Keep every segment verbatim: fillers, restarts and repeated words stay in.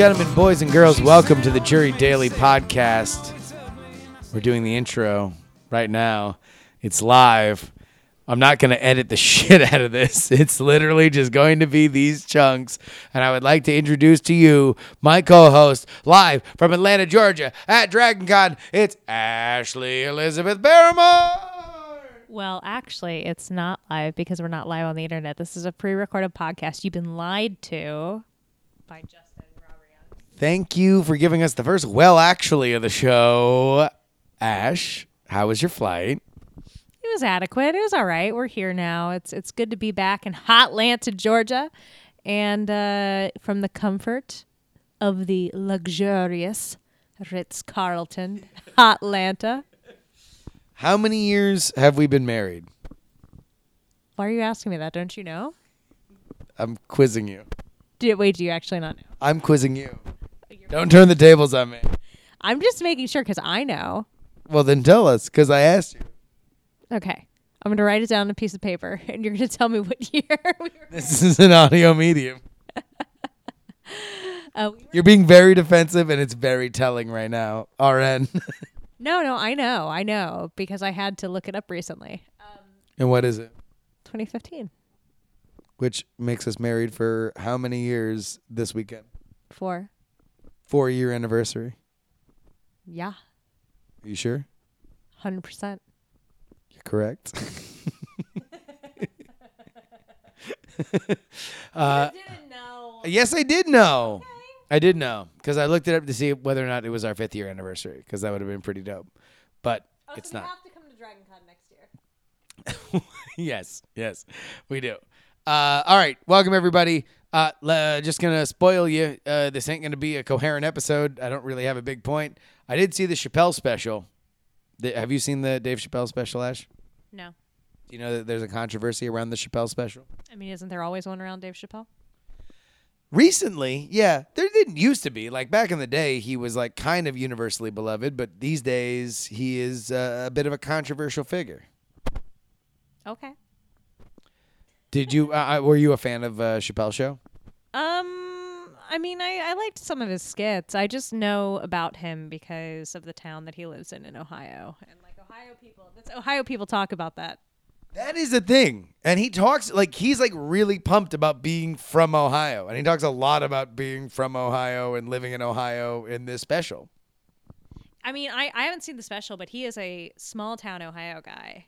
gentlemen, boys and girls, welcome to the Jury Daily Podcast. We're doing the intro right now. It's live. I'm not going to edit the shit out of this. It's literally just going to be these chunks. And I would like to introduce to you my co-host, live from Atlanta, Georgia, at DragonCon. It's Ashley Elizabeth Barrymore. Well, actually, it's not live because we're not live on the internet. This is a pre-recorded podcast. You've been lied to by Justin Roberts. Thank you for giving us the first well actually of the show. Ash, how was your flight? It was adequate. It was all right. We're here now. It's it's good to be back in hot Atlanta, Georgia, and uh, from the comfort of the luxurious Ritz-Carlton, hot Atlanta. How many years have we been married? Why are you asking me that? Don't you know? I'm quizzing you. Did, wait, do you actually not know? I'm quizzing you. You're Don't right. turn the tables on me. I'm just making sure because I know. Well, then tell us because I asked you. Okay, I'm going to write it down on a piece of paper, and you're going to tell me what year we were. This is an audio medium. uh, we you're being very defensive, and it's very telling right now. R N. no, no, I know. I know, because I had to look it up recently. Um, and what is it? twenty fifteen. Which makes us married for how many years this weekend? Four. Four-year anniversary? Yeah. Are you sure? one hundred percent. Correct. uh, you didn't know. Yes, I did know. Okay. I did know because I looked it up to see whether or not it was our fifth year anniversary because that would have been pretty dope. But oh, it's so not. We have to come to DragonCon next year. yes, yes, we do. Uh, all right, welcome everybody. Uh, le- just gonna spoil you. Uh, this ain't gonna be a coherent episode. I don't really have a big point. I did see the Chappelle special. Have you seen the Dave Chappelle special, Ash? No. Do you know that there's a controversy around the Chappelle special? I mean, isn't there always one around Dave Chappelle? Recently, yeah. There didn't used to be. Like, back in the day, he was, like, kind of universally beloved, but these days he is uh, a bit of a controversial figure. Okay. Did you, uh, were you a fan of uh, Chappelle's Show? Um... I mean, I, I liked some of his skits. I just know about him because of the town that he lives in in Ohio. And, like, Ohio people, that's Ohio people talk about that. That is the thing. And he talks, like, he's, like, really pumped about being from Ohio. And he talks a lot about being from Ohio and living in Ohio in this special. I mean, I, I haven't seen the special, but he is a small-town Ohio guy.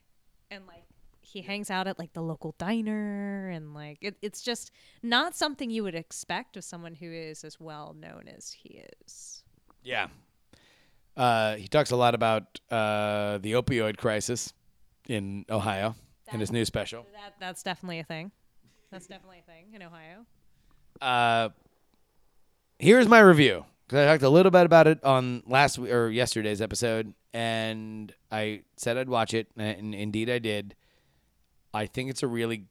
And, like, he hangs out at, like, the local diner, and, like, it, it's just not something you would expect of someone who is as well known as he is. Yeah. Uh, he talks a lot about uh, the opioid crisis in Ohio that, in his new special. That, that's definitely a thing. That's definitely a thing in Ohio. Uh, here's my review, because I talked a little bit about it on last w- or yesterday's episode, and I said I'd watch it, and indeed I did. I think it's a really...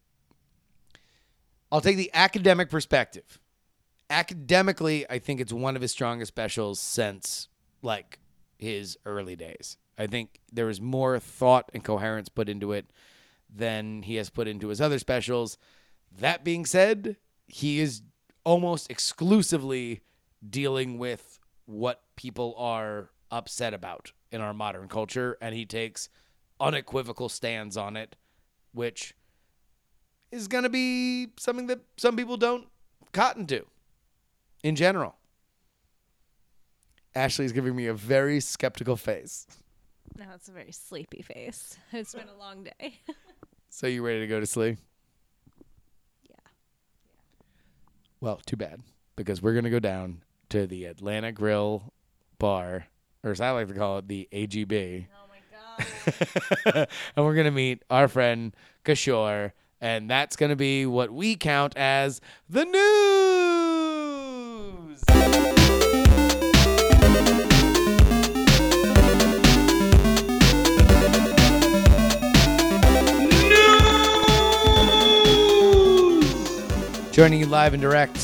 I'll take the academic perspective. Academically, I think it's one of his strongest specials since, like, his early days. I think there is more thought and coherence put into it than he has put into his other specials. That being said, he is almost exclusively dealing with what people are upset about in our modern culture, and he takes unequivocal stands on it, which is going to be something that some people don't cotton to in general. Ashley's giving me a very skeptical face. No, it's a very sleepy face. It's been a long day. So you ready to go to sleep? Yeah. yeah. Well, too bad, because we're going to go down to the Atlanta Grill Bar, or as I like to call it, the A G B. Oh. and we're going to meet our friend Kishore, and that's going to be what we count as the news. News! Joining you live and direct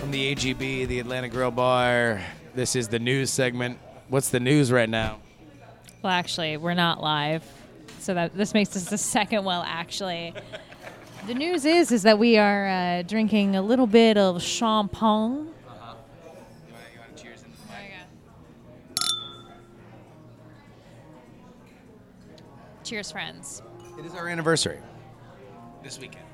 from the A G B, the Atlanta Grill Bar. This is the news segment. What's the news right now? Well, actually, we're not live, so that this makes us the second well, actually. The news is is that we are uh, drinking a little bit of champagne. Uh-huh. Cheers, friends. It is our anniversary this weekend.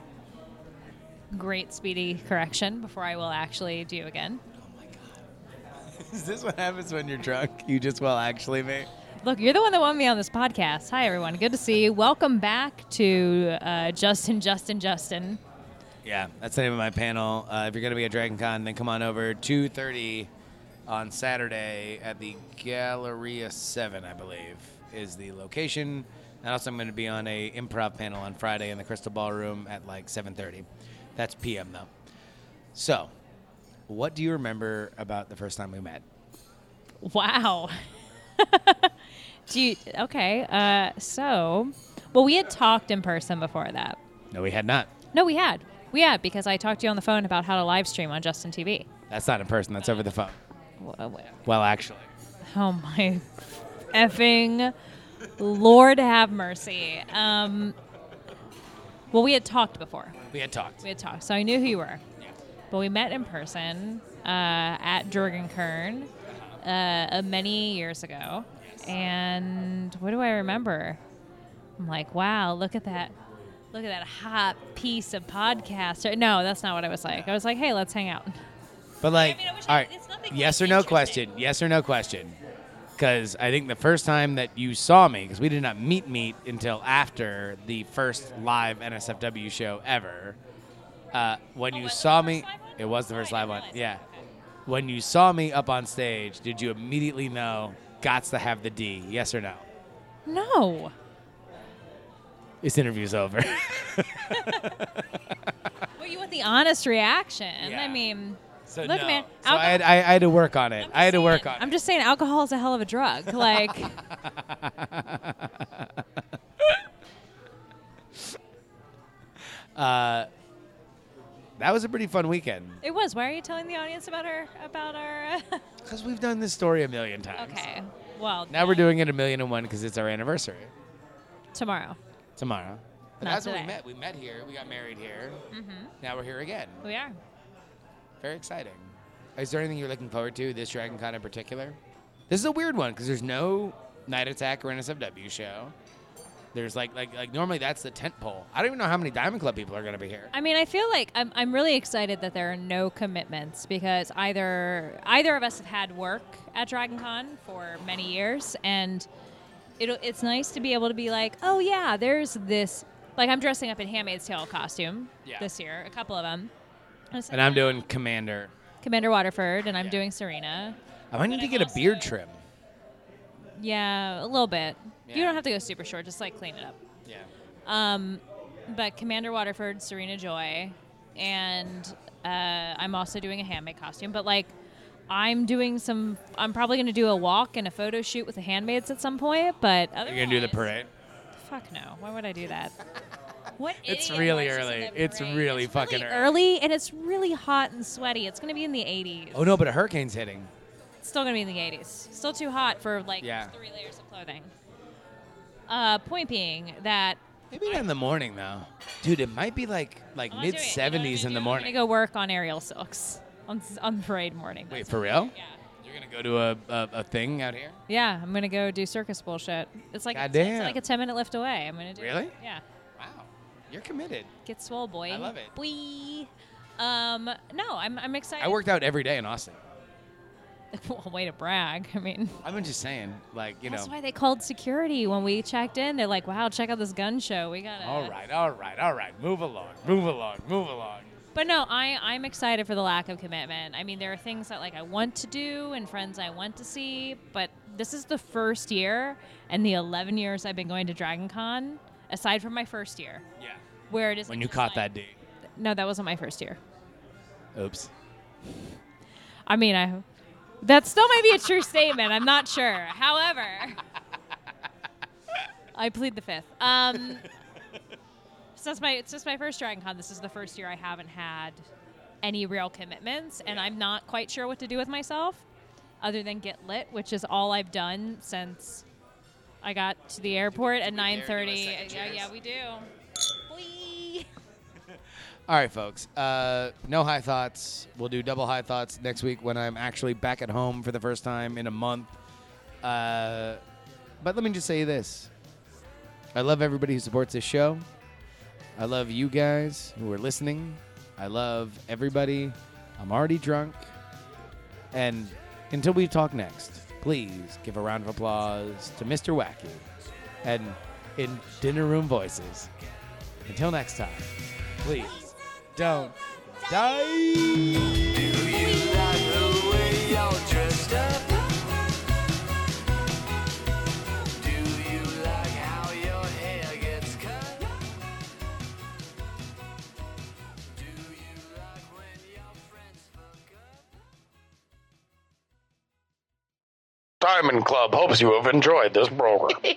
Great speedy correction before I will actually do again. Oh, my God. Is this what happens when you're drunk? You just will actually me? Look, you're the one that won me on this podcast. Hi, everyone. Good to see you. Welcome back to uh, Justin, Justin, Justin. Yeah, that's the name of my panel. Uh, if you're going to be at DragonCon, then come on over two thirty on Saturday at the Galleria seven, I believe, is the location. And also I'm going to be on a improv panel on Friday in the Crystal Ballroom at like seven thirty. That's P M, though. So what do you remember about the first time we met? Wow. Do you, okay, uh, so, well, we had talked in person before that. No, we had not. No, we had. We had, because I talked to you on the phone about how to live stream on Justin T V. That's not in person. That's over the phone. Well, well actually. Oh, my effing Lord have mercy. Um, well, we had talked before. We had talked. We had talked, so I knew who you were. Yeah. But we met in person uh, at DragonCon uh, many years ago. And what do I remember? I'm like, wow, look at that. Look at that hot piece of podcaster. No, that's not what I was like. I was like, hey, let's hang out. But like, I mean, I wish all right, it's nothing yes or no question. Yes or no question. Because I think the first time that you saw me, because we did not meet meet until after the first live N S F W show ever. Uh, when oh, you saw me, it was the first oh, live one. Yeah. Okay. When you saw me up on stage, did you immediately know? Gots to have the D, yes or no? No. This interview's over. Well, you want the honest reaction. Yeah. I mean, so look, no. man. So alcohol- I, had, I, I had to work on it. I had to work on it. I'm just saying alcohol is a hell of a drug. Like. uh, That was a pretty fun weekend. It was. Why are you telling the audience about our about our? Because we've done this story a million times. Okay. Well. Now we're doing it a million and one because it's our anniversary. Tomorrow. Tomorrow. But that's when we met. We met here. We got married here. Mm-hmm. Now we're here again. We are. Very exciting. Is there anything you're looking forward to this DragonCon in particular? This is a weird one because there's no Night Attack or N S F W show. There's like, like, like normally that's the tent pole. I don't even know how many Diamond Club people are going to be here. I mean, I feel like I'm, I'm really excited that there are no commitments because either, either of us have had work at DragonCon for many years, and it, it's nice to be able to be like, oh yeah, there's this, like I'm dressing up in Handmaid's Tale costume yeah. this year, a couple of them. And, and I'm doing Commander. Commander Waterford, and I'm yeah. doing Serena. I might need to I'm get a beard trim. Yeah, a little bit. Yeah. You don't have to go super short. Just, like, clean it up. Yeah. Um, but Commander Waterford, Serena Joy, and uh, I'm also doing a handmade costume. But, like, I'm doing some – I'm probably going to do a walk and a photo shoot with the handmaids at some point. But otherwise – You're going to do the parade? Fuck no. Why would I do that? What It's really early. It's really it's fucking really early. early, and it's really hot and sweaty. It's going to be in the eighties. Oh, no, but a hurricane's hitting. It's still going to be in the eighties. Still too hot for, like, yeah. three layers of clothing. Uh, point being that maybe not in the morning though, dude. It might be like like mid seventies in the morning. I'm gonna go work on aerial silks on on parade morning. Wait, for real? Yeah. You're gonna go to a, a a thing out here? Yeah, I'm gonna go do circus bullshit. It's like it's, it's like a ten minute lift away. I'm gonna do. Really? It. Yeah. Wow, you're committed. Get swole, boy. I love it. Boy. Um, no, I'm I'm excited. I worked out every day in Austin. Well, way to brag. I mean, I'm just saying, like, you that's know. That's why they called security when we checked in. They're like, wow, check out this gun show. We got to. All right, all right, all right. Move along, move along, move along. But no, I, I'm excited for the lack of commitment. I mean, there are things that, like, I want to do and friends I want to see. But this is the first year and the eleven years I've been going to DragonCon, aside from my first year. Yeah. Where it is. When you caught like, that date. No, that wasn't my first year. Oops. I mean, I. That still might be a true statement. I'm not sure. However, I plead the fifth. Um, since my it's just my first DragonCon, this is the first year I haven't had any real commitments, and yeah. I'm not quite sure what to do with myself other than get lit, which is all I've done since I got to the airport at nine thirty. Yeah, yeah, we do. All right, folks. Uh, no high thoughts. We'll do double high thoughts next week when I'm actually back at home for the first time in a month. Uh, but let me just say this. I love everybody who supports this show. I love you guys who are listening. I love everybody. I'm already drunk. And until we talk next, please give a round of applause to Mister Wacky and in Dinner Room Voices. Until next time, please don't die. Do you like the way you're dressed up? Diamond Club hopes you have enjoyed this program.